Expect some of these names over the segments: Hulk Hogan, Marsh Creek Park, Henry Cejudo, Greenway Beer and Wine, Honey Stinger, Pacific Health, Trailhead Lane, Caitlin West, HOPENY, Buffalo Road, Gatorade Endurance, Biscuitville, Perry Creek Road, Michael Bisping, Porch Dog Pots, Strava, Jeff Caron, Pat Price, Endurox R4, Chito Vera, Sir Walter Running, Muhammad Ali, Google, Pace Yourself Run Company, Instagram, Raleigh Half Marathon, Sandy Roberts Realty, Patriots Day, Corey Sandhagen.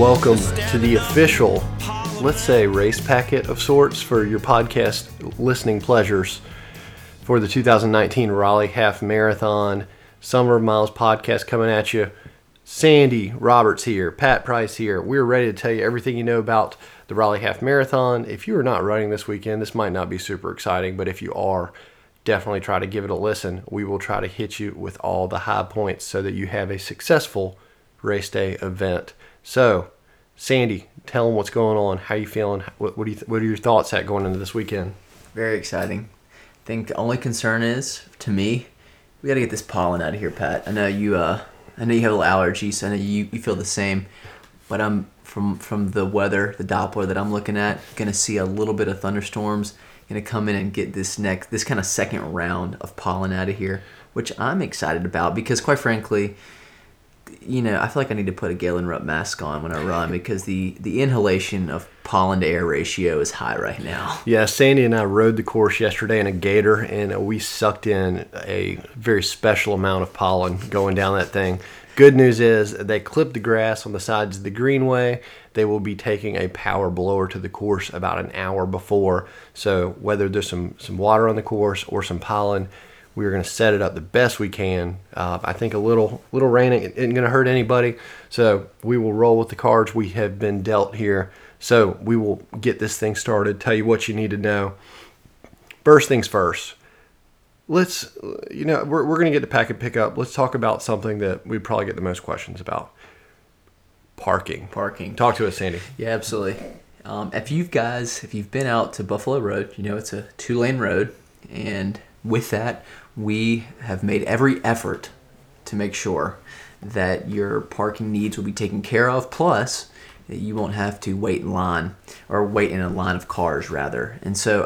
welcome to the official, let's say, race packet of sorts for your podcast listening pleasures for the 2019 Raleigh Half Marathon. Summer Miles Podcast coming at you. Sandy Roberts here, Pat Price here. We're ready to tell you everything you know about the Raleigh Half Marathon. If you are not running this weekend, this might not be super exciting, but if you are, definitely try to give it a listen. We will try to hit you with all the high points so that you have a successful race day event. So, Sandy, tell them what's going on. How are you feeling? What are your thoughts at going into this weekend? Very exciting. I think the only concern is, to me, we got to get this pollen out of here, Pat. I know you have a little allergy, so I know you feel the same. But I'm from the weather, the Doppler that I'm looking at, gonna see a little bit of thunderstorms. Gonna come in and get this kind of second round of pollen out of here, which I'm excited about because, quite frankly, you know, I feel like I need to put a Galen Rupp mask on when I run because the inhalation of pollen to air ratio is high right now. Yeah, Sandy and I rode the course yesterday in a gator, and we sucked in a very special amount of pollen going down that thing. Good news is they clipped the grass on the sides of the greenway. They will be taking a power blower to the course about an hour before. So whether there's some water on the course or some pollen, we're going to set it up the best we can. I think a little rain isn't going to hurt anybody. So we will roll with the cards we have been dealt here. So we will get this thing started, tell you what you need to know. First things first. Let's, you know, we're going to get to pack and pick up. Let's talk about something that we probably get the most questions about. Parking. Talk to us, Sandy. Yeah, absolutely. If you've been out to Buffalo Road, you know it's a 2-lane road. And with that, we have made every effort to make sure that your parking needs will be taken care of. Plus, that you won't have to wait in a line of cars. And so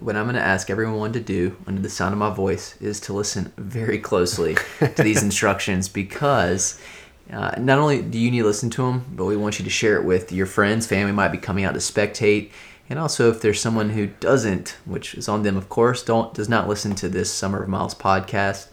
what I'm going to ask everyone to do under the sound of my voice is to listen very closely to these instructions because not only do you need to listen to them, but we want you to share it with your friends, family might be coming out to spectate. And also if there's someone who doesn't, which is on them, of course, does not listen to this Summer of Miles podcast,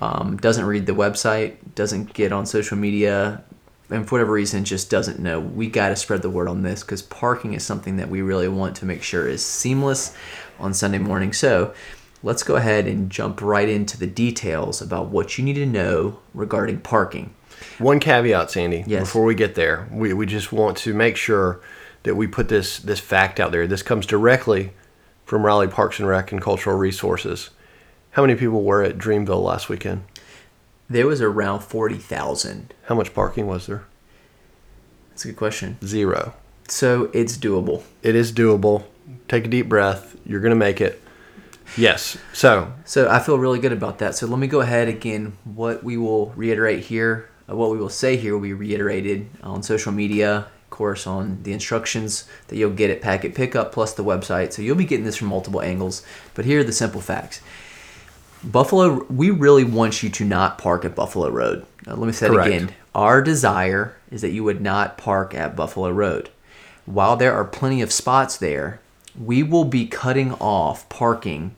doesn't read the website, doesn't get on social media, and for whatever reason just doesn't know, we got to spread the word on this because parking is something that we really want to make sure is seamless on Sunday morning. So let's go ahead and jump right into the details about what you need to know regarding parking. One caveat, Sandy, yes. Before we get there, we just want to make sure that we put this fact out there. This comes directly from Raleigh Parks and Rec and Cultural Resources. How many people were at Dreamville last weekend? There was around 40,000. How much parking was there? That's a good question. 0. So it's doable. It is doable. Take a deep breath. You're going to make it. Yes. So I feel really good about that. So let me go ahead again. What we will say here will be reiterated on social media, of course, on the instructions that you'll get at Packet Pickup plus the website. So you'll be getting this from multiple angles. But here are the simple facts. Buffalo, we really want you to not park at Buffalo Road. Let me say that again. Our desire is that you would not park at Buffalo Road. While there are plenty of spots there, we will be cutting off parking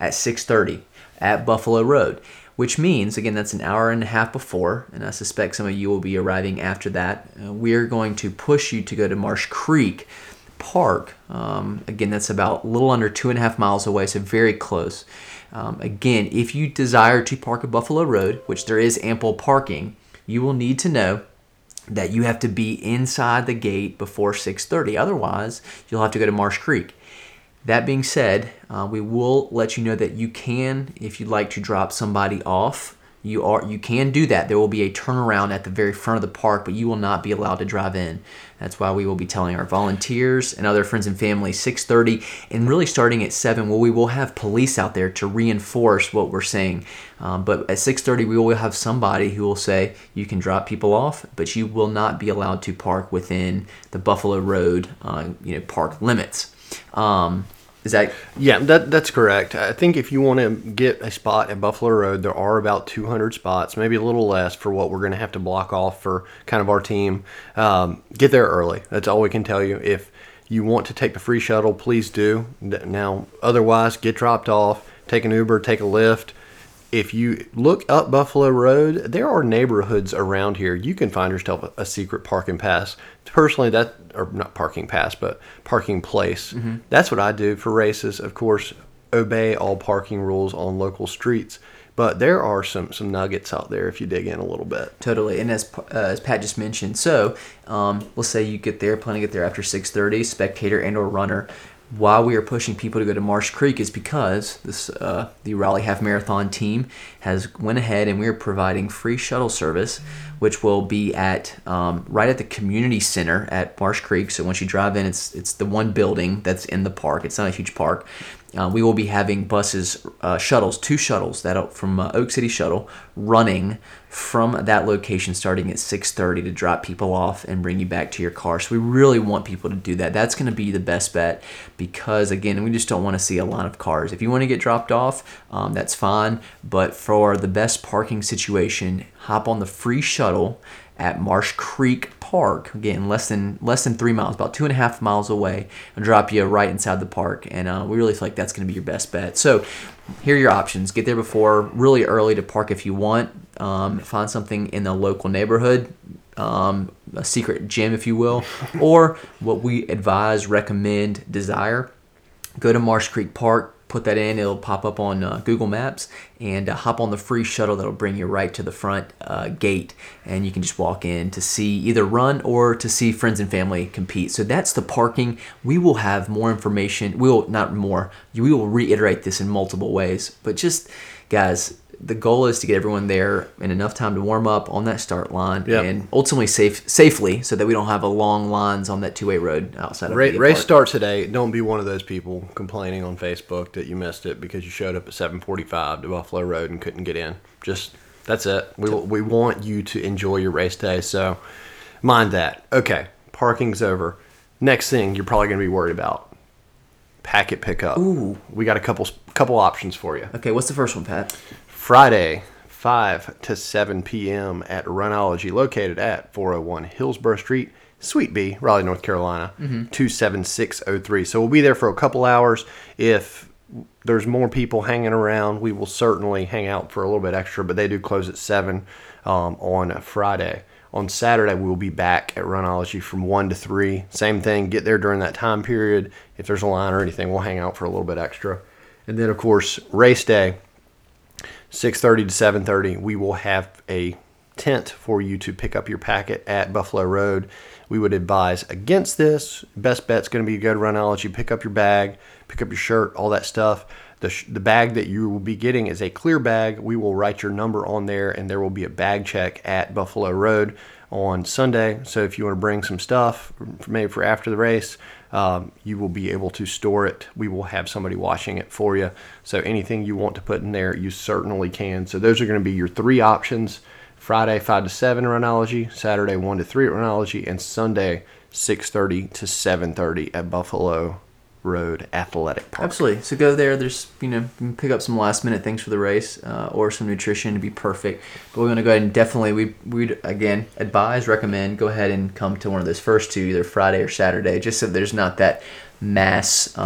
at 6:30 at Buffalo Road, which means, again, that's an hour and a half before, and I suspect some of you will be arriving after that. We're going to push you to go to Marsh Creek Park. Again, that's about a little under 2.5 miles away, so very close. Again, if you desire to park at Buffalo Road, which there is ample parking, you will need to know that you have to be inside the gate before 6:30. Otherwise, you'll have to go to Marsh Creek. That being said, we will let you know that you can, if you'd like to drop somebody off, you can do that. There will be a turnaround at the very front of the park, but you will not be allowed to drive in. That's why we will be telling our volunteers and other friends and family 6:30, and really starting at 7, we will have police out there to reinforce what we're saying. But at 6:30, we will have somebody who will say, you can drop people off, but you will not be allowed to park within the Buffalo Road park limits. Is that? Yeah, that's correct. I think if you want to get a spot at Buffalo Road, there are about 200 spots, maybe a little less for what we're going to have to block off for kind of our team. Get there early. That's all we can tell you. If you want to take the free shuttle, please do. Now, otherwise, get dropped off, take an Uber, take a Lyft. If you look up Buffalo Road, there are neighborhoods around here. You can find yourself a secret parking pass. Personally, that, or not parking pass, but parking place. Mm-hmm. That's what I do for races. Of course, obey all parking rules on local streets. But there are some nuggets out there if you dig in a little bit. Totally. And as Pat just mentioned, so let's say you get there, plan to get there after 6:30, spectator and or runner. Why we are pushing people to go to Marsh Creek is because this the Raleigh Half Marathon team has went ahead and we are providing free shuttle service, which will be at right at the community center at Marsh Creek. So once you drive in, it's the one building that's in the park. It's not a huge park. We will be having buses, shuttles, two shuttles that from Oak City Shuttle running from that location starting at 6:30 to drop people off and bring you back to your car. So we really want people to do that. That's going to be the best bet because, again, we just don't want to see a line of cars. If you want to get dropped off, that's fine. But for the best parking situation, hop on the free shuttle at Marsh Creek Park, again, less than 3 miles, about 2.5 miles away, and drop you right inside the park. And we really feel like that's going to be your best bet. So here are your options. Get there before, really early to park if you want. Find something in the local neighborhood, a secret gym, if you will, or what we advise, recommend, desire. Go to Marsh Creek Park. Put that in, it'll pop up on Google Maps, and hop on the free shuttle that'll bring you right to the front gate, and you can just walk in to see either run or to see friends and family compete. So that's the parking. We will have more information. We will reiterate this in multiple ways, but just, guys, the goal is to get everyone there in enough time to warm up on that start line, yep, and ultimately safely, so that we don't have a long lines on that two-way road outside of the race park. Starts today. Don't be one of those people complaining on Facebook that you missed it because you showed up at 7:45 to Buffalo Road and couldn't get in. Just that's it. We want you to enjoy your race day, so mind that. Okay, parking's over. Next thing you're probably going to be worried about. Packet pickup. Ooh, we got a couple options for you. Okay, what's the first one, Pat? Friday, 5 to 7 p.m. at Runology, located at 401 Hillsborough Street, Suite B, Raleigh, North Carolina, 27603. So we'll be there for a couple hours. If there's more people hanging around, we will certainly hang out for a little bit extra, but they do close at 7 on a Friday. On Saturday, we'll be back at Runology from 1 to 3. Same thing, get there during that time period. If there's a line or anything, we'll hang out for a little bit extra. And then, of course, race day, 6:30 to 7:30, we will have a tent for you to pick up your packet at Buffalo Road. We would advise against this. Best bet's going to be to go to Runology, pick up your bag, pick up your shirt, all that stuff. The bag that you will be getting is a clear bag. We will write your number on there, and there will be a bag check at Buffalo Road on Sunday. So if you want to bring some stuff, maybe for after the race, you will be able to store it. We will have somebody watching it for you. So anything you want to put in there, you certainly can. So those are going to be your three options. Friday, 5 to 7 Runology, Saturday, 1 to 3 at Runology, and Sunday, 6:30 to 7:30 at Buffalo Road Athletic Park. Absolutely. So go there. There's, you can pick up some last minute things for the race or some nutrition to be perfect. But we're going to go ahead and definitely, we'd again advise, recommend, go ahead and come to one of those first two, either Friday or Saturday, just so there's not that mass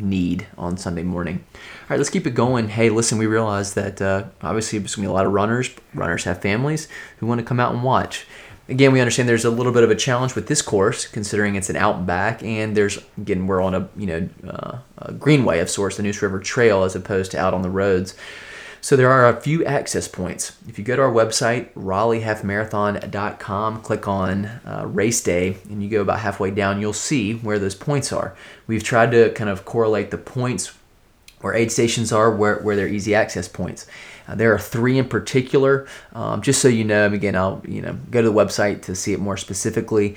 need on Sunday morning. All right, let's keep it going. Hey, listen, we realize that obviously there's going to be a lot of runners. Runners have families who want to come out and watch. Again, we understand there's a little bit of a challenge with this course, considering it's an out and back, and there's, again, we're on a greenway of sorts, the Noose River Trail, as opposed to out on the roads. So there are a few access points. If you go to our website, RaleighHalfMarathon.com, click on race day, and you go about halfway down, you'll see where those points are. We've tried to kind of correlate the points where aid stations are, where they're easy access points. There are three in particular. Just so you know, again, I'll go to the website to see it more specifically.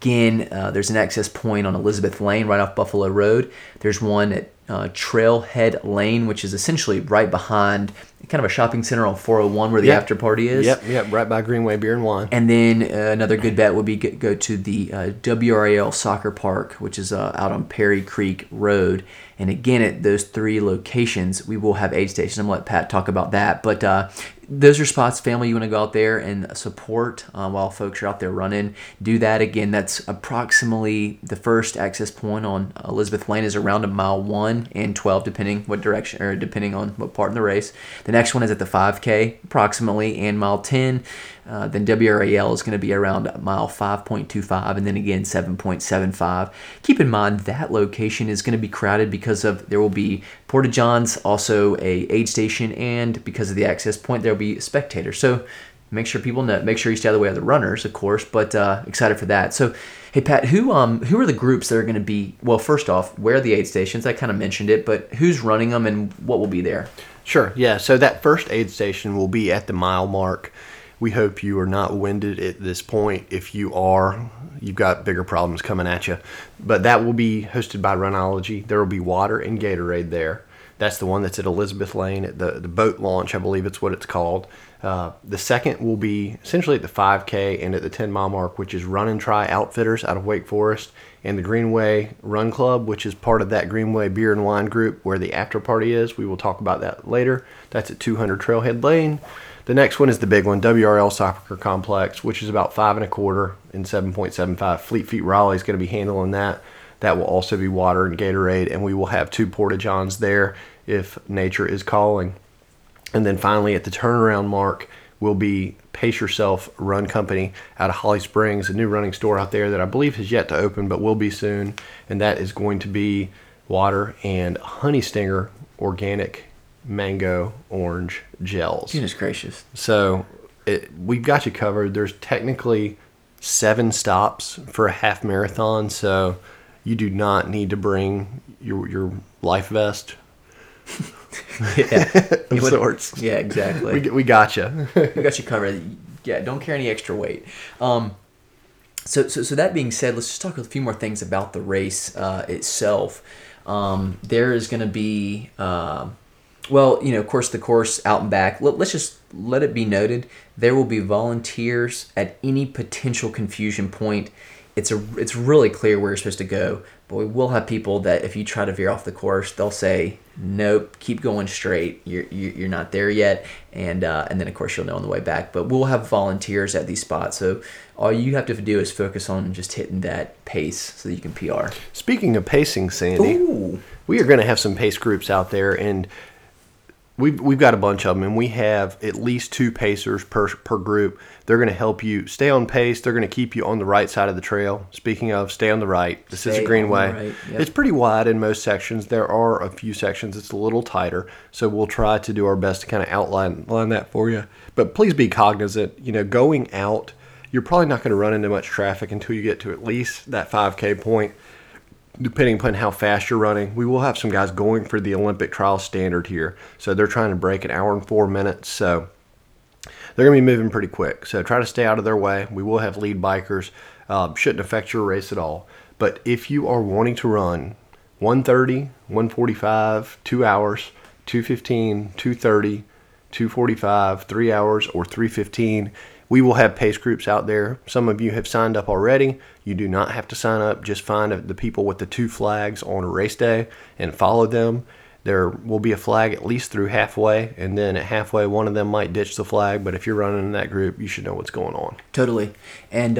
There's an access point on Elizabeth Lane right off Buffalo Road. There's one at Trailhead Lane, which is essentially right behind kind of a shopping center on 401 where the after party is. Yep, right by Greenway Beer and Wine. And then another good bet would be go to the WRAL Soccer Park, which is out on Perry Creek Road. And again, at those three locations, we will have aid stations. I'm going to let Pat talk about that. But those are spots, family, you want to go out there and support while folks are out there running. Do that. Again, that's approximately the first access point on Elizabeth Lane is around a mile 1 and 12, depending what direction or depending on what part in the race. The next one is at the 5K approximately and mile 10. Then WRAL is going to be around mile 5.25 and then again 7.75. Keep in mind that location is going to be crowded because of there will be Porta Johns, also a aid station, and because of the access point there will be spectators. So make sure people know. Make sure you stay out of the way of the runners, of course. But excited for that. So hey Pat, who are the groups that are going to be? Well, first off, where are the aid stations? I kind of mentioned it, but who's running them and what will be there? Sure. Yeah. So that first aid station will be at the mile mark. We hope you are not winded at this point. If you are, you've got bigger problems coming at you. But that will be hosted by Runology. There will be water and Gatorade there. That's the one that's at Elizabeth Lane at the boat launch, I believe it's what it's called. The second will be essentially at the 5K and at the 10-mile mark, which is Run and Try Outfitters out of Wake Forest, and the Greenway Run Club, which is part of that Greenway Beer and Wine group where the after party is. We will talk about that later. That's at 200 Trailhead Lane. The next one is the big one, WRAL Soccer Complex, which is about 5.25 and 7.75. Fleet Feet Raleigh is going to be handling that. That will also be water and Gatorade, and we will have 2 Porta Johns there if nature is calling. And then finally, at the turnaround mark, will be Pace Yourself Run Company out of Holly Springs, a new running store out there that I believe has yet to open but will be soon. And that is going to be water and Honey Stinger organic mango orange gels. Goodness gracious. So we've got you covered. There's technically 7 stops for a half marathon, so you do not need to bring your life vest. Sorts. Yeah, exactly. We got you. We got you covered. Yeah, don't carry any extra weight. So that being said, let's just talk a few more things about the race itself. There is going to be, well, you know, of course, the course out and back. Let's just let it be noted there will be volunteers at any potential confusion point. It's really clear where you're supposed to go, but we will have people that if you try to veer off the course, they'll say, nope, keep going straight. You're not there yet. And then, of course, you'll know on the way back. But we'll have volunteers at these spots. So all you have to do is focus on just hitting that pace so that you can PR. Speaking of pacing, Sandy, ooh, we are going to have some pace groups out there. And we've got a bunch of them, and we have at least 2 pacers per group. They're going to help you stay on pace. They're going to keep you on the right side of the trail. Speaking of, stay on the right. This is a greenway. Right. Yep. It's pretty wide in most sections. There are a few sections it's a little tighter, so we'll try to do our best to kind of outline that for you. But please be cognizant. You know, going out, you're probably not going to run into much traffic until you get to at least that 5K point. Depending upon how fast you're running, we will have some guys going for the Olympic trial standard here. So they're trying to break an hour and 4 minutes. So they're going to be moving pretty quick. So try to stay out of their way. We will have lead bikers. Shouldn't affect your race at all. But if you are wanting to run 1:30, 1:45, 2 hours, 2:15, 2:30, 2:45, 3 hours, or 3:15, we will have pace groups out there. Some of you have signed up already. You do not have to sign up. Just find the people with the 2 flags on a race day and follow them. There will be a flag at least through halfway, and then at halfway, one of them might ditch the flag. But if you're running in that group, you should know what's going on. Totally. And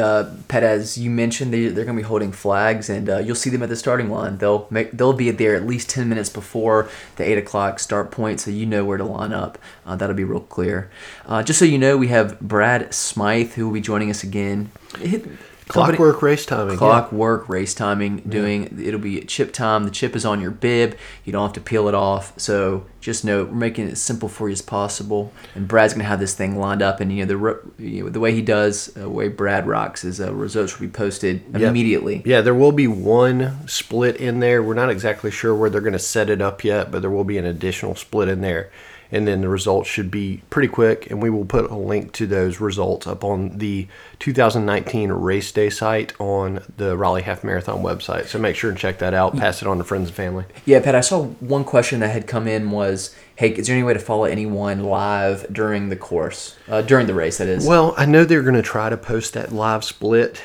Pat, as you mentioned, they're going to be holding flags, and you'll see them at the starting line. They'll be there at least 10 minutes before the 8 o'clock start point, so you know where to line up. That'll be real clear. Just so you know, we have Brad Smythe, who will be joining us again. Clockwork Race Timing it'll be chip time. The chip is on your bib. You don't have to peel it off. So just know we're making it as simple for you as possible. And Brad's going to have this thing lined up. And the way he does, the way Brad rocks, is results will be posted immediately. Yeah, there will be one split in there. We're not exactly sure where they're going to set it up yet, but there will be an additional split in there. And then the results should be pretty quick, and we will put a link to those results up on the 2019 race day site on the Raleigh Half Marathon website. So make sure and check that out. Pass it on to friends and family. Yeah, Pat, I saw one question that had come in was, hey, is there any way to follow anyone live during the course, during the race, that is? Well, I know they're going to try to post that live split.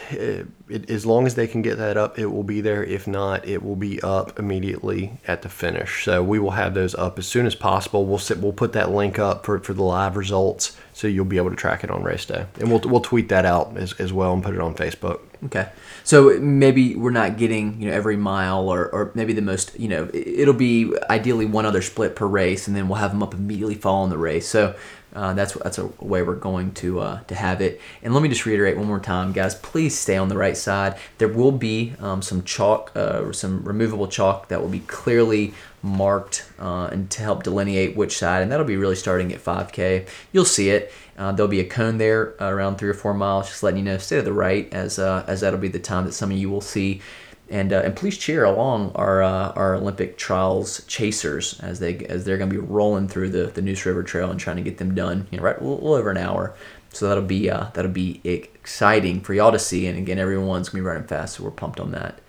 As long as they can get that up, it will be there. If not, it will be up immediately at the finish. So we will have those up as soon as possible. We'll put that link up for the live results, so you'll be able to track it on race day. And we'll tweet that out as well and put it on Facebook. Okay. So maybe we're not getting, you know, every mile or maybe the most, you know, it'll be ideally one other split per race, and then we'll have them up immediately following the race. So that's a way we're going to have it. And let me just reiterate one more time, guys, please stay on the right side. There will be some chalk, some removable chalk that will be clearly marked and to help delineate which side, and that'll be really starting at 5K. You'll see it. There'll be a cone there around 3 or 4 miles, just letting you know, stay to the right, as that'll be the time that some of you will see. And please cheer along our Olympic trials chasers as they're going to be rolling through the Noose River Trail and trying to get them done, you know, right, a little over an hour. So that'll be exciting for y'all to see. And again, everyone's going to be running fast, so we're pumped on that.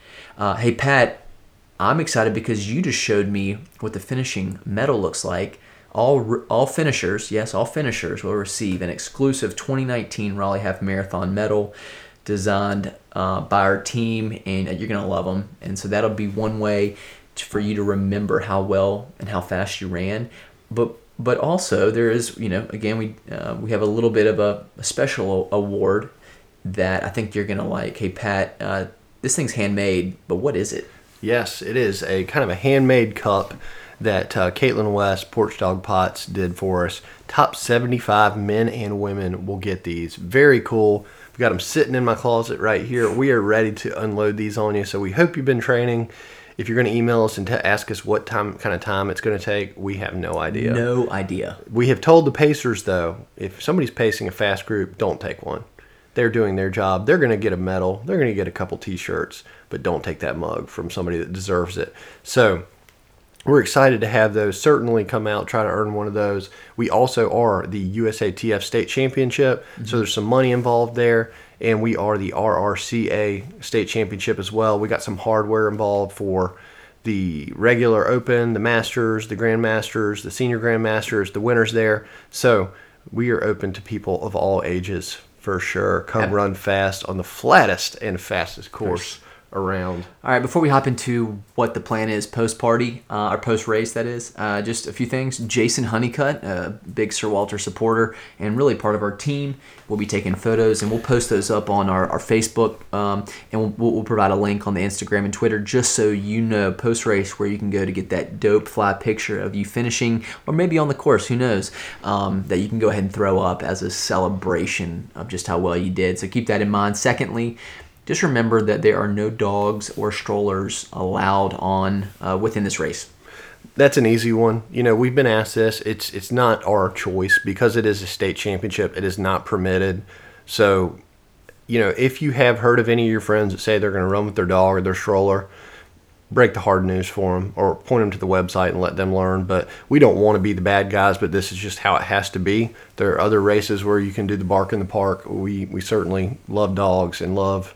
Hey Pat, I'm excited because you just showed me what the finishing medal looks like. All finishers will receive an exclusive 2019 Raleigh Half Marathon medal, designed by our team, and you're going to love them. And so that'll be one way for you to remember how well and how fast you ran. But also there is, you know, again, we have a little bit of a special award that I think you're going to like. Hey, Pat, this thing's handmade, but what is it? Yes, it is a kind of a handmade cup that Caitlin West, Porch Dog Pots, did for us. Top 75 men and women will get these. Very cool. We've got them sitting in my closet right here. We are ready to unload these on you. So we hope you've been training. If you're going to email us and ask us what kind of time it's going to take, we have no idea. No idea. We have told the pacers, though, if somebody's pacing a fast group, don't take one. They're doing their job. They're going to get a medal. They're going to get a couple T-shirts, but don't take that mug from somebody that deserves it. So we're excited to have those. Certainly come out, try to earn one of those. We also are the USATF State Championship, mm-hmm. So there's some money involved there. And we are the RRCA State Championship as well. We got some hardware involved for the regular Open, the Masters, the Grandmasters, the Senior Grandmasters, the winners there. So we are open to people of all ages for sure. Come run fast on the flattest and fastest course around. All right, before we hop into what the plan is post-party, or post-race, that is, just a few things. Jason Honeycutt, a big Sir Walter supporter and really part of our team, will be taking photos, and we'll post those up on our Facebook, and we'll provide a link on the Instagram and Twitter, just so you know post-race where you can go to get that dope fly picture of you finishing, or maybe on the course, who knows, that you can go ahead and throw up as a celebration of just how well you did. So keep that in mind. Secondly, just remember that there are no dogs or strollers allowed on within this race. That's an easy one. You know, we've been asked this. It's not our choice because it is a state championship. It is not permitted. So, you know, if you have heard of any of your friends that say they're going to run with their dog or their stroller, break the hard news for them or point them to the website and let them learn. But we don't want to be the bad guys, but this is just how it has to be. There are other races where you can do the bark in the park. We certainly love dogs and love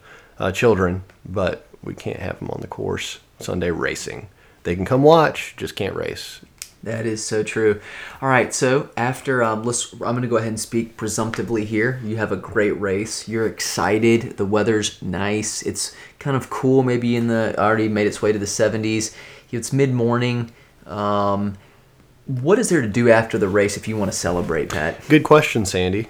children, but we can't have them on the course Sunday racing. They can come watch, just can't race. That is so true. All right, so after I'm going to go ahead and speak presumptively here. You have a great race. You're excited. The weather's nice. It's kind of cool. Maybe already made its way to the 70s. It's mid-morning. What is there to do after the race if you want to celebrate, Pat? Good question, Sandy.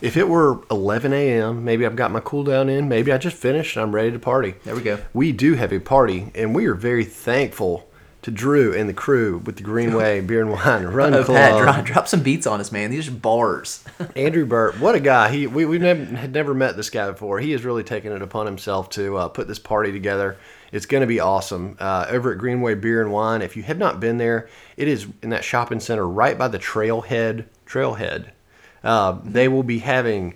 If it were 11 a.m., maybe I've got my cool down in. Maybe I just finished and I'm ready to party. There we go. We do have a party, and we are very thankful to Drew and the crew with the Greenway Beer and Wine Run Club. Pat, drop some beats on us, man. These are bars. Andrew Burt, what a guy. We've never met this guy before. He has really taken it upon himself to put this party together. It's going to be awesome. Over at Greenway Beer and Wine, if you have not been there, it is in that shopping center right by the Trailhead. They will be having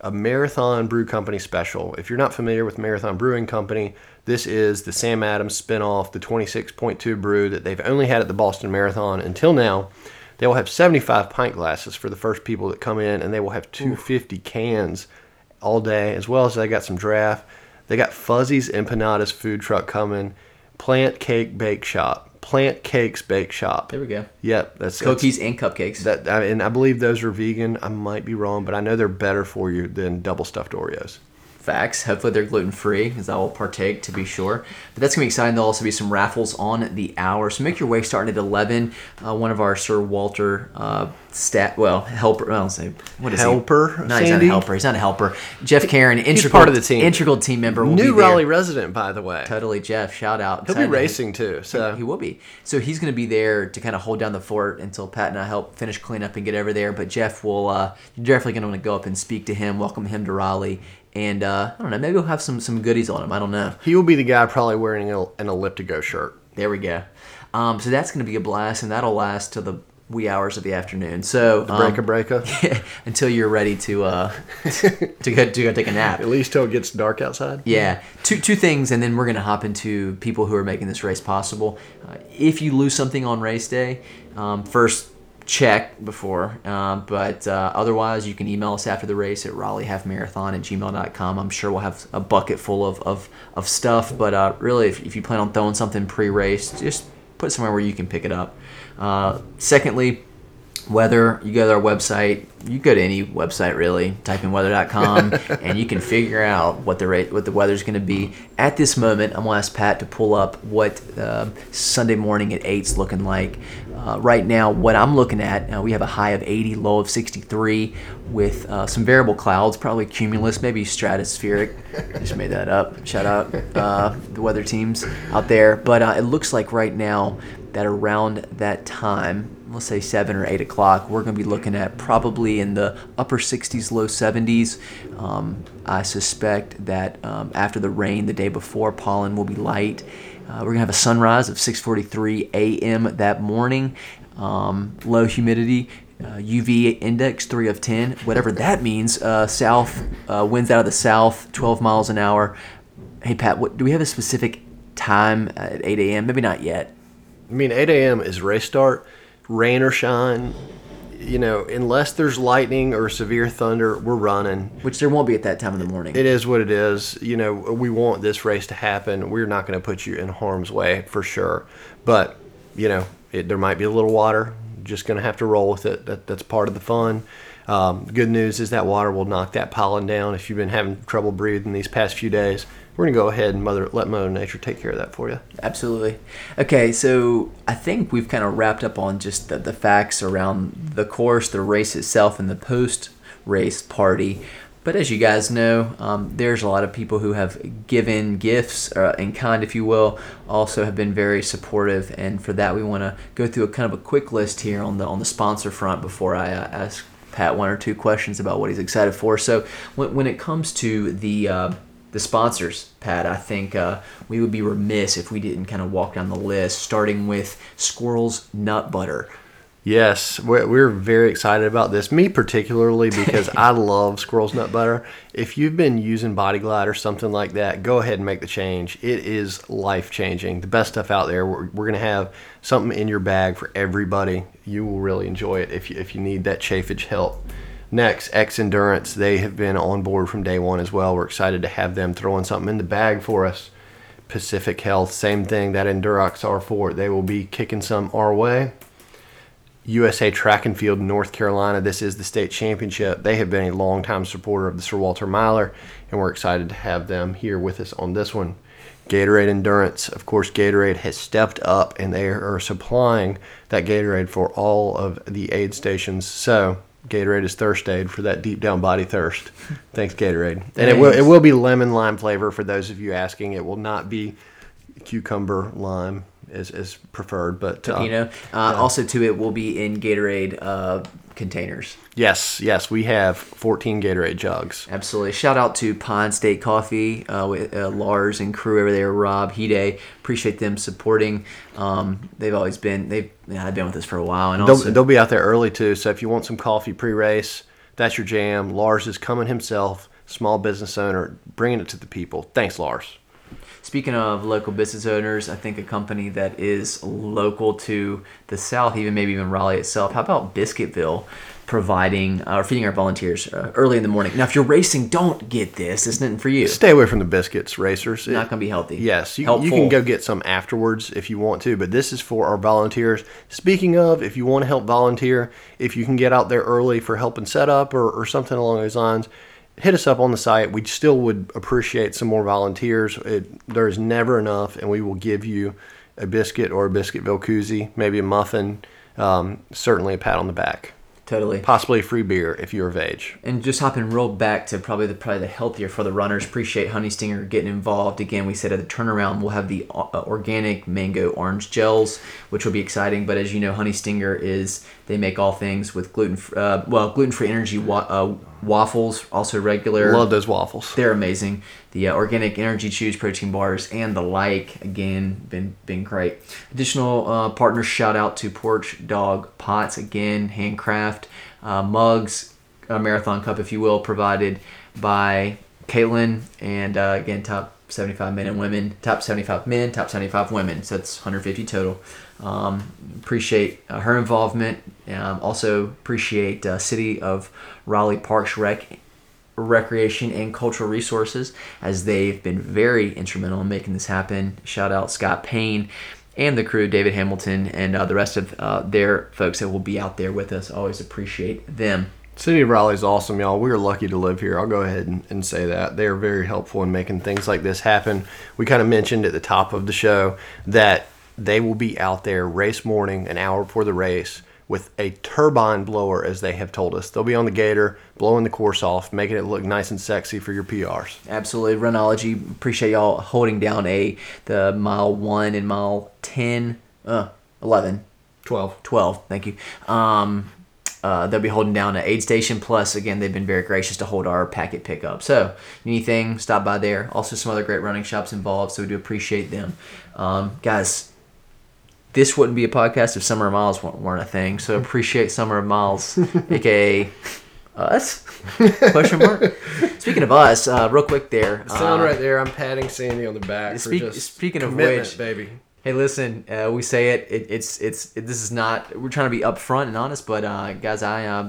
a Marathon Brew Company special. If you're not familiar with Marathon Brewing Company, this is the Sam Adams spinoff, the 26.2 brew that they've only had at the Boston Marathon until now. They will have 75 pint glasses for the first people that come in, and they will have 250 cans all day, as well as they got some draft. They got Fuzzy's Empanadas food truck coming, Plant Cake Bake Shop, Plant Cakes Bake Shop. There we go. Yep, that's cookies and cupcakes. And I believe those are vegan. I might be wrong, but I know they're better for you than double stuffed Oreos. Facts. Hopefully they're gluten free, because I will partake to be sure. But that's gonna be exciting. There'll also be some raffles on the hour, so make your way starting at 11. One of our Sir Walter helper. I don't say what is helper. He? No, Sandy? He's not a helper. He's not a helper. Jeff Caron, he's part of the team. Integral team member. Will New be Raleigh resident, by the way. Totally, Jeff. Shout out. He'll be racing too. So he will be. So he's gonna be there to kind of hold down the fort until Pat and I help finish cleanup and get over there. But Jeff will. You're definitely gonna want to go up and speak to him. Welcome him to Raleigh. And I don't know, maybe we'll have some goodies on him. I don't know. He will be the guy probably wearing an Elliptigo shirt. There we go. So that's going to be a blast, and that'll last till the wee hours of the afternoon. So the breaker. Yeah, until you're ready to go take a nap. At least till it gets dark outside. Yeah. Two things, and then we're going to hop into people who are making this race possible. If you lose something on race day, first, check before, but otherwise you can email us after the race at RaleighHalfMarathon@gmail.com. I'm sure we'll have a bucket full of stuff, but really if you plan on throwing something pre-race, just put it somewhere where you can pick it up. Secondly, weather. You go to our website, you go to any website really, type in weather.com and you can figure out what the weather's going to be. At this moment, I'm going to ask Pat to pull up what Sunday morning at 8's looking like. Right now, what I'm looking at, we have a high of 80, low of 63 with some variable clouds, probably cumulus, maybe stratospheric. I just made that up. Shout out the weather teams out there. But it looks like right now that around that time, let's say 7 or 8 o'clock, we're going to be looking at probably in the upper 60s, low 70s. I suspect that after the rain the day before, pollen will be light. We're going to have a sunrise of 6:43 a.m. that morning. Low humidity, UV index 3 of 10, whatever that means. South winds out of the south, 12 miles an hour. Hey, Pat, do we have a specific time at 8 a.m.? Maybe not yet. I mean, 8 a.m. is race start. Rain or shine, you know, unless there's lightning or severe thunder, we're running. Which there won't be at that time in the morning. It is what it is. You know, we want this race to happen. We're not going to put you in harm's way for sure. But, you know, there might be a little water. Just going to have to roll with it. That's part of the fun. Good news is that water will knock that pollen down. If you've been having trouble breathing these past few days, we're going to go ahead and let Mother Nature take care of that for you. Absolutely. Okay, so I think we've kind of wrapped up on just the facts around the course, the race itself, and the post-race party. But as you guys know, there's a lot of people who have given gifts in kind, if you will, also have been very supportive. And for that, we want to go through a kind of a quick list here on the sponsor front before I ask Pat one or two questions about what he's excited for. So when it comes to the sponsors, Pat, I think we would be remiss if we didn't kind of walk down the list, starting with Squirrel's Nut Butter. Yes, we're very excited about this. Me particularly, because I love Squirrel's Nut Butter. If you've been using Body Glide or something like that, go ahead and make the change. It is life-changing. The best stuff out there. We're going to have something in your bag for everybody. You will really enjoy it if you need that chafage help. Next, X Endurance. They have been on board from day one as well. We're excited to have them throwing something in the bag for us. Pacific Health, same thing. That Endurox R4, they will be kicking some our way. USA Track and Field, North Carolina. This is the state championship. They have been a longtime supporter of the Sir Walter Myler, and we're excited to have them here with us on this one. Gatorade Endurance. Of course, Gatorade has stepped up, and they are supplying that Gatorade for all of the aid stations. So Gatorade is thirst aid for that deep down body thirst. Thanks, Gatorade. And thanks. It will be lemon lime flavor for those of you asking. It will not be cucumber lime as preferred, but also too, it will be in Gatorade containers. Yes, we have 14 Gatorade jugs. Absolutely. Shout out to Pine State Coffee with Lars and crew over there. Rob, Hide, appreciate them supporting. I've been with us for a while, and also they'll be out there early too. So if you want some coffee pre-race, that's your jam. Lars is coming himself, small business owner, bringing it to the people. Thanks, Lars. Speaking of local business owners, I think a company that is local to the South, maybe even Raleigh itself, how about Biscuitville providing or feeding our volunteers early in the morning? Now, if you're racing, don't get this. It's nothing for you. Stay away from the biscuits, racers. It's not going to be healthy. Yes. You can go get some afterwards if you want to, but this is for our volunteers. Speaking of, if you want to help volunteer, if you can get out there early for help and set up or something along those lines, hit us up on the site. We still would appreciate some more volunteers. There is never enough, and we will give you a biscuit or a Biscuitville koozie, maybe a muffin, certainly a pat on the back. Totally. Possibly free beer if you're of age. And just hopping real back to probably the healthier for the runners. Appreciate Honey Stinger getting involved. Again, we said at the turnaround we'll have the organic mango orange gels, which will be exciting. But as you know, Honey Stinger they make all things with gluten-free energy waffles, also regular. Love those waffles. They're amazing. The organic energy chews, protein bars, and the like. Again, been great. Additional partner shout out to Porch Dog Pots. Again, handcraft mugs, a marathon cup, if you will, provided by Caitlin. And again, top 75 men and women, top 75 men, top 75 women. So that's 150 total. Appreciate her involvement. Also appreciate City of Raleigh Parks Recreation and Cultural Resources, as they've been very instrumental in making this happen. Shout out Scott Payne and the crew, David Hamilton, and the rest of their folks that will be out there with us. Always appreciate them. City of Raleigh is awesome, y'all. We are lucky to live here. I'll go ahead and say that. They are very helpful in making things like this happen. We kind of mentioned at the top of the show that they will be out there race morning, an hour before the race, with a turbine blower, as they have told us. They'll be on the gator, blowing the course off, making it look nice and sexy for your PRs. Absolutely. Runology, appreciate y'all holding down the mile 1 and mile 10, 11. 12, thank you. They'll be holding down an aid station. Plus, again, they've been very gracious to hold our packet pickup. So, anything, stop by there. Also, some other great running shops involved, so we do appreciate them. Guys, this wouldn't be a podcast if Summer Miles weren't a thing. So appreciate Summer Miles, aka us? Question mark. Speaking of us, real quick there. The sound right there. I'm patting Sandy on the back. Speaking of which, baby. Hey, listen. We say it. This is not. We're trying to be upfront and honest, but guys,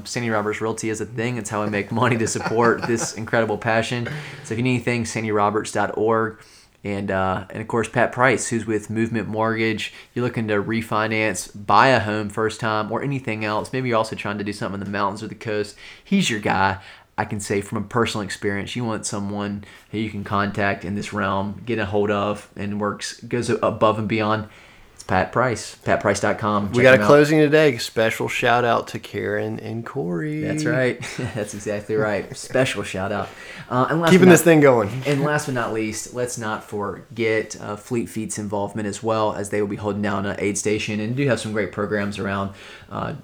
Sandy Roberts Realty is a thing. It's how I make money to support this incredible passion. So if you need anything, sandyroberts.org. And of course, Pat Price, who's with Movement Mortgage. You're looking to refinance, buy a home first time, or anything else. Maybe you're also trying to do something in the mountains or the coast. He's your guy. I can say from a personal experience, you want someone who you can contact in this realm, get a hold of, and goes above and beyond. It's Pat Price, patprice.com. We got a closing today. Special shout out to Karen and Corey. That's right. That's exactly right. Special shout out. Keeping this thing going. And last but not least, let's not forget Fleet Feet's involvement as well, as they will be holding down an aid station and do have some great programs around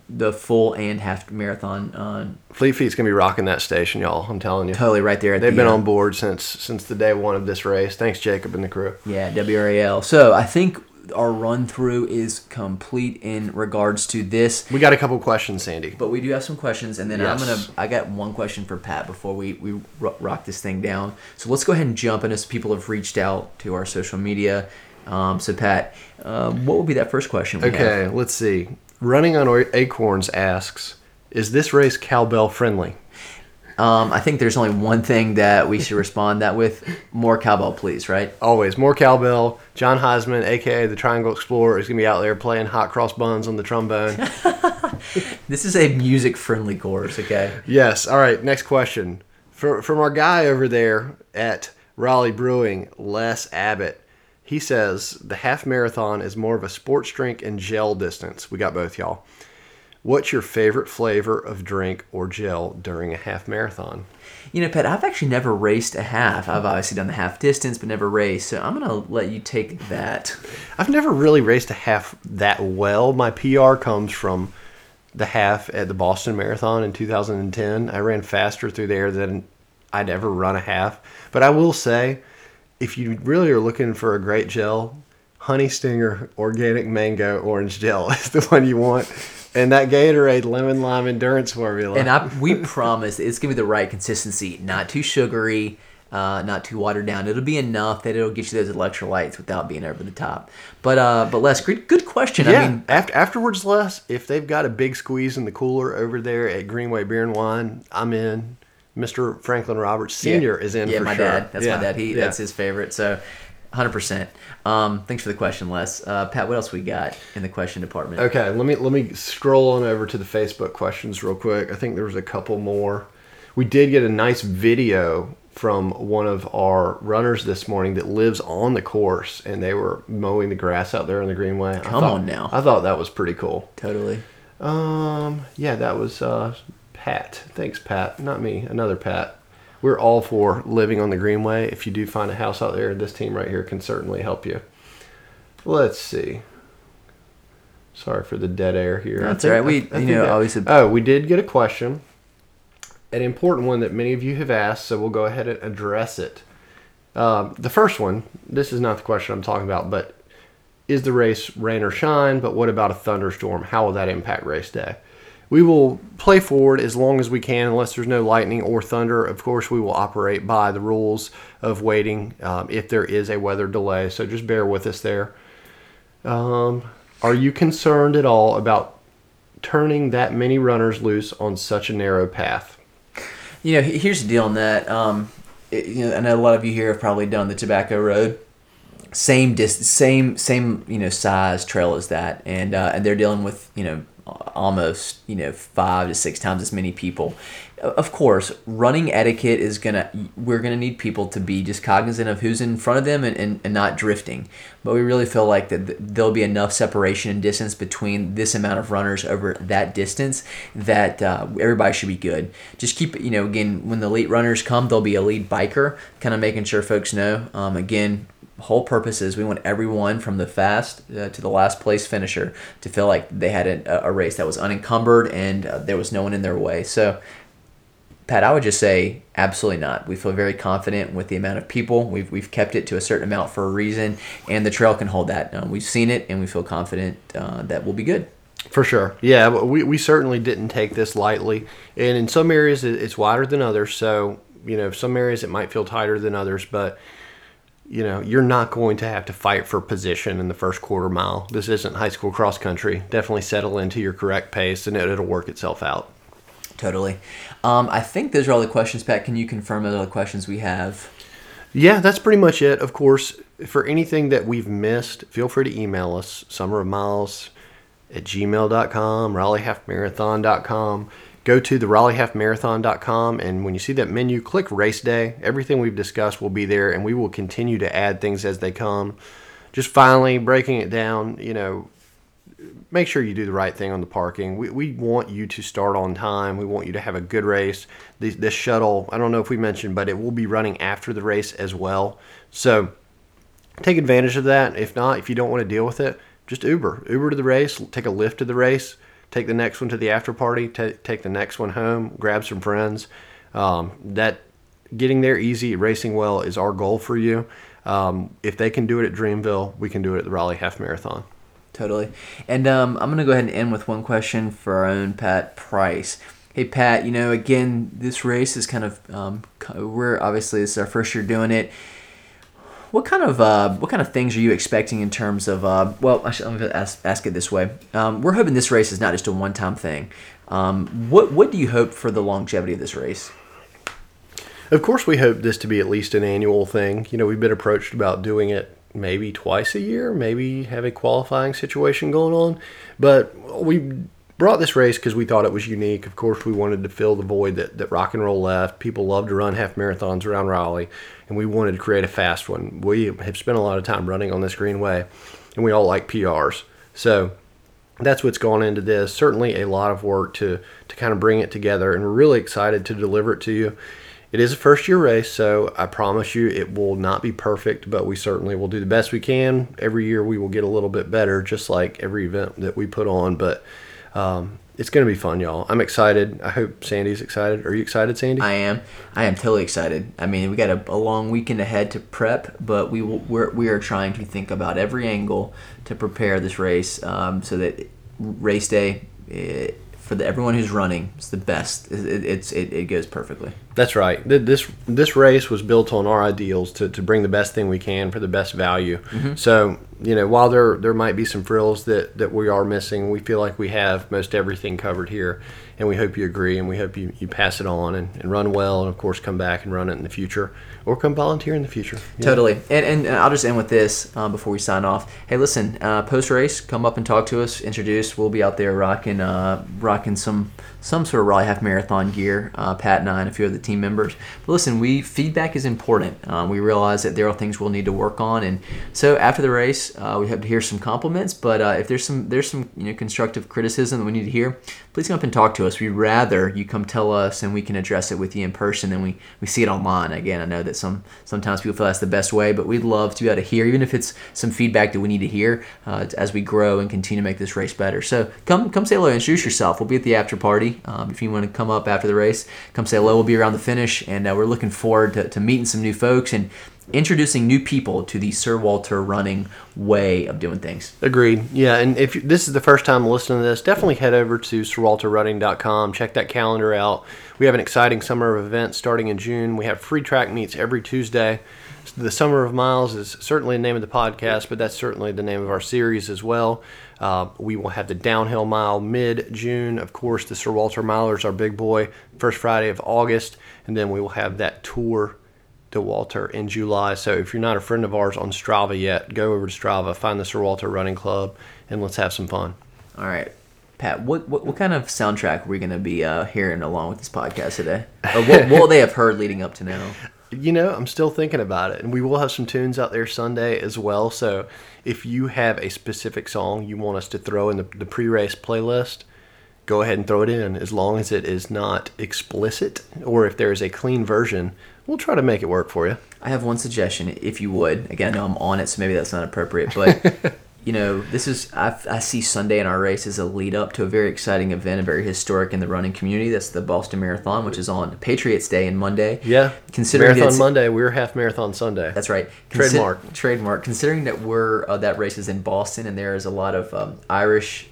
the full and half marathon. Fleet Feet's going to be rocking that station, y'all. I'm telling you. Totally right there. They've been on board since the day one of this race. Thanks, Jacob and the crew. Yeah, WRAL. So I think our run through is complete in regards to this. We got a couple questions, Sandy, but we do have some questions, and then yes. I got one question for Pat before we rock this thing down. So let's go ahead and jump in, as people have reached out to our social media. So Pat, what would be that first question? Okay, let's see. Running on Acorns asks, "Is this race cowbell friendly?" I think there's only one thing that we should respond that with. More cowbell, please, right? Always. More cowbell. John Heisman, a.k.a. the Triangle Explorer, is going to be out there playing hot cross buns on the trombone. This is a music-friendly course, okay? Yes. All right, next question. From our guy over there at Raleigh Brewing, Les Abbott, he says, the half marathon is more of a sports drink and gel distance. We got both, y'all. What's your favorite flavor of drink or gel during a half marathon? You know, Pat, I've actually never raced a half. I've obviously done the half distance, but never raced. So I'm going to let you take that. I've never really raced a half that well. My PR comes from the half at the Boston Marathon in 2010. I ran faster through there than I'd ever run a half. But I will say, if you really are looking for a great gel, Honey Stinger Organic Mango Orange Gel is the one you want. And that Gatorade Lemon Lime Endurance formula. And we promise it's going to be the right consistency. Not too sugary, Not too watered down. It'll be enough that it'll get you those electrolytes without being over the top. But Les, good question. Yeah. I mean, afterwards, Les, if they've got a big squeeze in the cooler over there at Greenway Beer and Wine, I'm in. Mr. Franklin Roberts Sr. is in for sure. Dad. That's my dad. That's his favorite. So, 100%. Thanks for the question, Les. Pat, what else we got in the question department? Okay, let me scroll on over to the Facebook questions real quick. I think there was a couple more. We did get a nice video from one of our runners this morning that lives on the course, and they were mowing the grass out there on the greenway. I thought that was pretty cool. Totally. Yeah, that was Pat. Thanks, Pat. Not me. Another Pat. We're all for living on the greenway. If you do find a house out there, this team right here can certainly help you. Let's see. Sorry for the dead air here. That's all right. We did get a question. An important one that many of you have asked, so we'll go ahead and address it. The first one, this is not the question I'm talking about, but is the race rain or shine? But what about a thunderstorm? How will that impact race day? We will play forward as long as we can, unless there's no lightning or thunder. Of course, we will operate by the rules of waiting if there is a weather delay, so just bear with us there. Are you concerned at all about turning that many runners loose on such a narrow path? You know, here's the deal on that. I know a lot of you here have probably done the Tobacco Road, same size trail as that, and they're dealing with almost 5 to 6 times as many people. Of course, running etiquette is we're gonna need people to be just cognizant of who's in front of them and not drifting. But we really feel like that there'll be enough separation and distance between this amount of runners over that distance that everybody should be good. Just keep again, when the elite runners come, there'll be a lead biker, kind of making sure folks know. Again, whole purpose is we want everyone from the fast to the last place finisher to feel like they had a race that was unencumbered and there was no one in their way. So, Pat, I would just say absolutely not. We feel very confident with the amount of people. We've kept it to a certain amount for a reason, and the trail can hold that. We've seen it, and we feel confident that we'll be good. For sure. Yeah, we certainly didn't take this lightly. And in some areas, it's wider than others. So, some areas it might feel tighter than others, but you're not going to have to fight for position in the first quarter mile. This isn't high school cross country. Definitely settle into your correct pace, and it'll work itself out. Totally. I think those are all the questions, Pat. Can you confirm those are the questions we have? Yeah, that's pretty much it. Of course, for anything that we've missed, feel free to email us, summerofmiles@gmail.com, RaleighHalfMarathon.com. Go to the RaleighHalfMarathon.com, and when you see that menu, click race day. Everything we've discussed will be there, and we will continue to add things as they come. Just finally breaking it down, make sure you do the right thing on the parking. We want you to start on time. We want you to have a good race. This shuttle, I don't know if we mentioned, but it will be running after the race as well. So take advantage of that. If not, if you don't want to deal with it, just Uber. Uber to the race. Take a Lyft to the race. Take the next one to the after party, take the next one home, grab some friends. That getting there easy, racing well is our goal for you. If they can do it at Dreamville, we can do it at the Raleigh Half Marathon. Totally. And I'm going to go ahead and end with one question for our own Pat Price. Hey, Pat, again, this race is kind of, we're obviously, this is our first year doing it. What kind of things are you expecting in terms of? I'm going to ask it this way. We're hoping this race is not just a one-time thing. What do you hope for the longevity of this race? Of course, we hope this to be at least an annual thing. We've been approached about doing it maybe twice a year, maybe have a qualifying situation going on, but we brought this race because we thought it was unique. Of course, we wanted to fill the void that rock and roll left. People love to run half marathons around Raleigh, and we wanted to create a fast one. We have spent a lot of time running on this greenway, and we all like PRs. So that's what's gone into this. Certainly a lot of work to kind of bring it together, and we're really excited to deliver it to you. It is a first-year race, so I promise you it will not be perfect, but we certainly will do the best we can. Every year we will get a little bit better, just like every event that we put on, but it's going to be fun, y'all. I'm excited. I hope Sandy's excited. Are you excited, Sandy? I am totally excited. I mean, we got a long weekend ahead to prep, but we are trying to think about every angle to prepare this race so that race day, for everyone who's running, it's the best. It goes perfectly. That's right. This race was built on our ideals to bring the best thing we can for the best value. Mm-hmm. So, you know, while there might be some frills that we are missing, we feel like we have most everything covered here, and we hope you agree, and we hope you pass it on and run well, and of course come back and run it in the future, or come volunteer in the future. Totally. And I'll just end with this before we sign off. Hey, listen, post-race, come up and talk to us, introduce. We'll be out there rocking some sort of Raleigh Half Marathon gear, Pat and I and a few of the team members. But listen, feedback is important. We realize that there are things we'll need to work on, and so after the race, we hope to hear some compliments. But if there's some constructive criticism that we need to hear, please come up and talk to us. We'd rather you come tell us, and we can address it with you in person than we see it online. Again, I know that sometimes people feel that's the best way, but we'd love to be able to hear, even if it's some feedback that we need to hear as we grow and continue to make this race better. So come say hello, introduce yourself. We'll be at the after party. If you want to come up after the race, come say hello. We'll be around the finish, and we're looking forward to meeting some new folks and introducing new people to the Sir Walter Running way of doing things. Agreed. Yeah, and if this is the first time listening to this, definitely head over to sirwalterrunning.com. Check that calendar out. We have an exciting summer of events starting in June. We have free track meets every Tuesday. The Summer of Miles is certainly the name of the podcast, but that's certainly the name of our series as well. We will have the Downhill Mile mid-June. Of course, the Sir Walter Milers, our big boy, first Friday of August. And then we will have that tour to Walter in July. So if you're not a friend of ours on Strava yet, go over to Strava, find the Sir Walter Running Club, and let's have some fun. All right. Pat, what kind of soundtrack are we going to be hearing along with this podcast today? What will they have heard leading up to now? You know, I'm still thinking about it, and we will have some tunes out there Sunday as well. So if you have a specific song you want us to throw in the pre-race playlist, go ahead and throw it in, as long as it is not explicit, or if there is a clean version, we'll try to make it work for you. I have one suggestion, if you would. Again, I know I'm on it, so maybe that's not appropriate, but... You know, this is, I see Sunday in our race as a lead up to a very exciting event, a very historic in the running community. That's the Boston Marathon, which is on Patriots Day and Monday. Yeah. Marathon Monday, we're half marathon Sunday. That's right. Trademark. Considering that that race is in Boston and there is a lot of Irish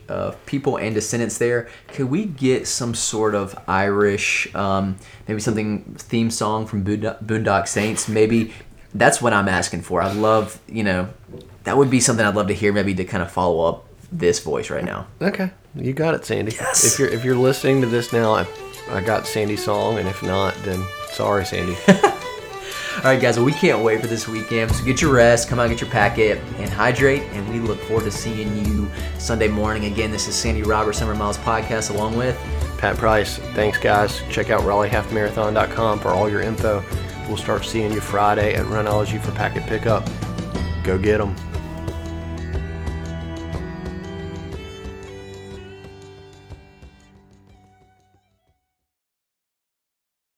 people and descendants there, could we get some sort of Irish, maybe something theme song from Boondock Saints? Maybe that's what I'm asking for. I love, that would be something I'd love to hear, maybe to kind of follow up this voice right now. Okay. You got it, Sandy. Yes. If you're listening to this now, I got Sandy's song, and if not, then sorry, Sandy. All right, guys. Well, we can't wait for this weekend. So get your rest, come out, get your packet, and hydrate, and we look forward to seeing you Sunday morning. Again, this is Sandy Roberts, Summer Miles Podcast, along with... Pat Price. Thanks, guys. Check out RaleighHalfMarathon.com for all your info. We'll start seeing you Friday at Runology for packet pickup. Go get them.